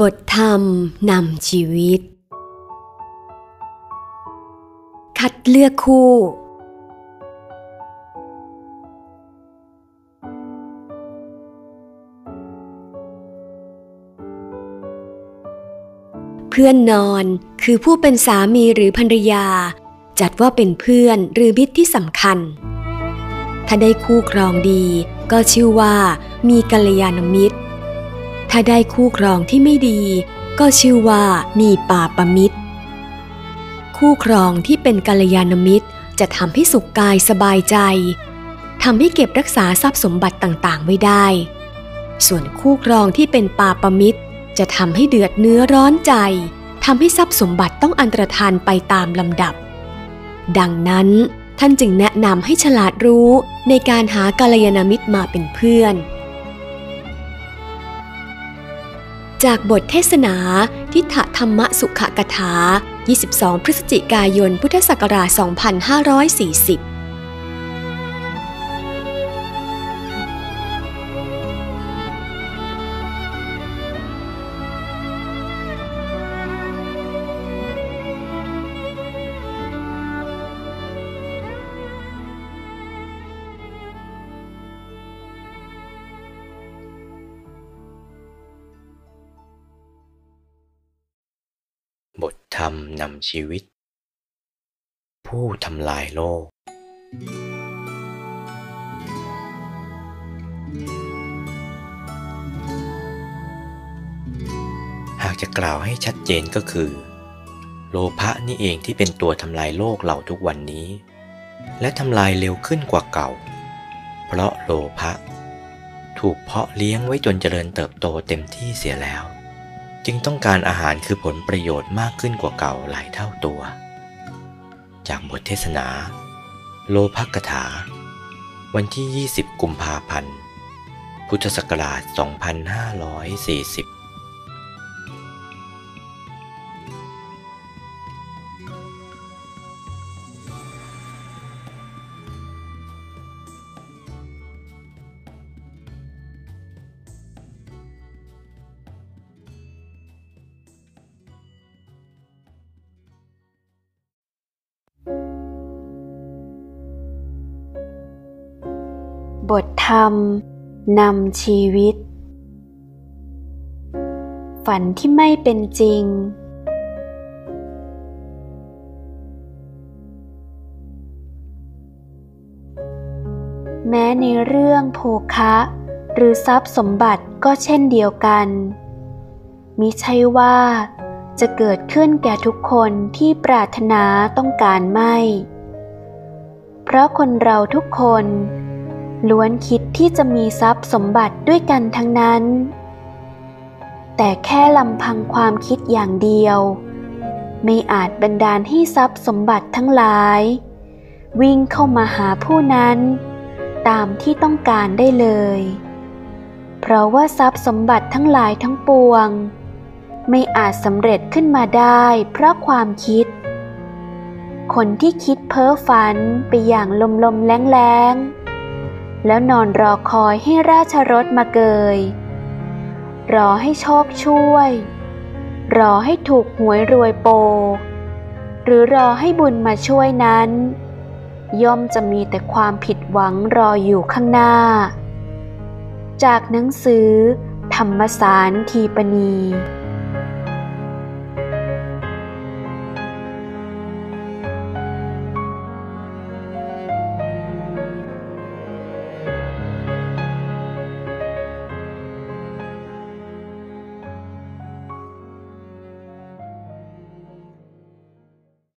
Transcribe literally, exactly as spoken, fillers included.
บทธรรมนำชีวิตคัดเลือกคู่เพื่อนนอนคือผู้เป็นสามีหรือภรรยาจัดว่าเป็นเพื่อนหรือมิตรที่สำคัญถ้าได้คู่ครองดีก็ชื่อว่ามีกัลยาณมิตรถ้าได้คู่ครองที่ไม่ดีก็ชื่อว่ามีปาปมิตรคู่ครองที่เป็นกัลยาณมิตรจะทำให้สุขกายสบายใจทำให้เก็บรักษาทรัพย์สมบัติต่างๆไว้ได้ส่วนคู่ครองที่เป็นปาปมิตรจะทำให้เดือดเนื้อร้อนใจทำให้ทรัพย์สมบัติต้องอันตรธานไปตามลำดับดังนั้นท่านจึงแนะนำให้ฉลาดรู้ในการหากัลยาณมิตรมาเป็นเพื่อนจากบทเทศนาทิฏฐธรรมสุขกถา ยี่สิบสอง พฤศจิกายน พุทธศักราช สองพันห้าร้อยสี่สิบบทธรรมนำชีวิตผู้ทำลายโลกหากจะกล่าวให้ชัดเจนก็คือโลภะนี่เองที่เป็นตัวทำลายโลกเราทุกวันนี้และทำลายเร็วขึ้นกว่าเก่าเพราะโลภะถูกเพาะเลี้ยงไว้จนเจริญเติบโตเต็มที่เสียแล้วจึงต้องการอาหารคือผลประโยชน์มากขึ้นกว่าเก่าหลายเท่าตัวจากบทเทศนาโลภกถาวันที่ ยี่สิบ กุมภาพันธ์พุทธศักราช สองพันห้าร้อยสี่สิบบทธรรมนำชีวิตฝันที่ไม่เป็นจริงแม้ในเรื่องโภคะหรือทรัพย์สมบัติก็เช่นเดียวกันมิใช่ว่าจะเกิดขึ้นแก่ทุกคนที่ปรารถนาต้องการไม่เพราะคนเราทุกคนล้วนคิดที่จะมีทรัพย์สมบัติด้วยกันทั้งนั้นแต่แค่ลำพังความคิดอย่างเดียวไม่อาจบันดาลให้ทรัพย์สมบัติทั้งหลายวิ่งเข้ามาหาผู้นั้นตามที่ต้องการได้เลยเพราะว่าทรัพย์สมบัติทั้งหลายทั้งปวงไม่อาจสำเร็จขึ้นมาได้เพราะความคิดคนที่คิดเพ้อฝันไปอย่างลมๆแล้งๆแล้วนอนรอคอยให้ราชรถมาเกยรอให้โชคช่วยรอให้ถูกหวยรวยโปหรือรอให้บุญมาช่วยนั้นย่อมจะมีแต่ความผิดหวังรออยู่ข้างหน้าจากหนังสือธรรมสารทีปณี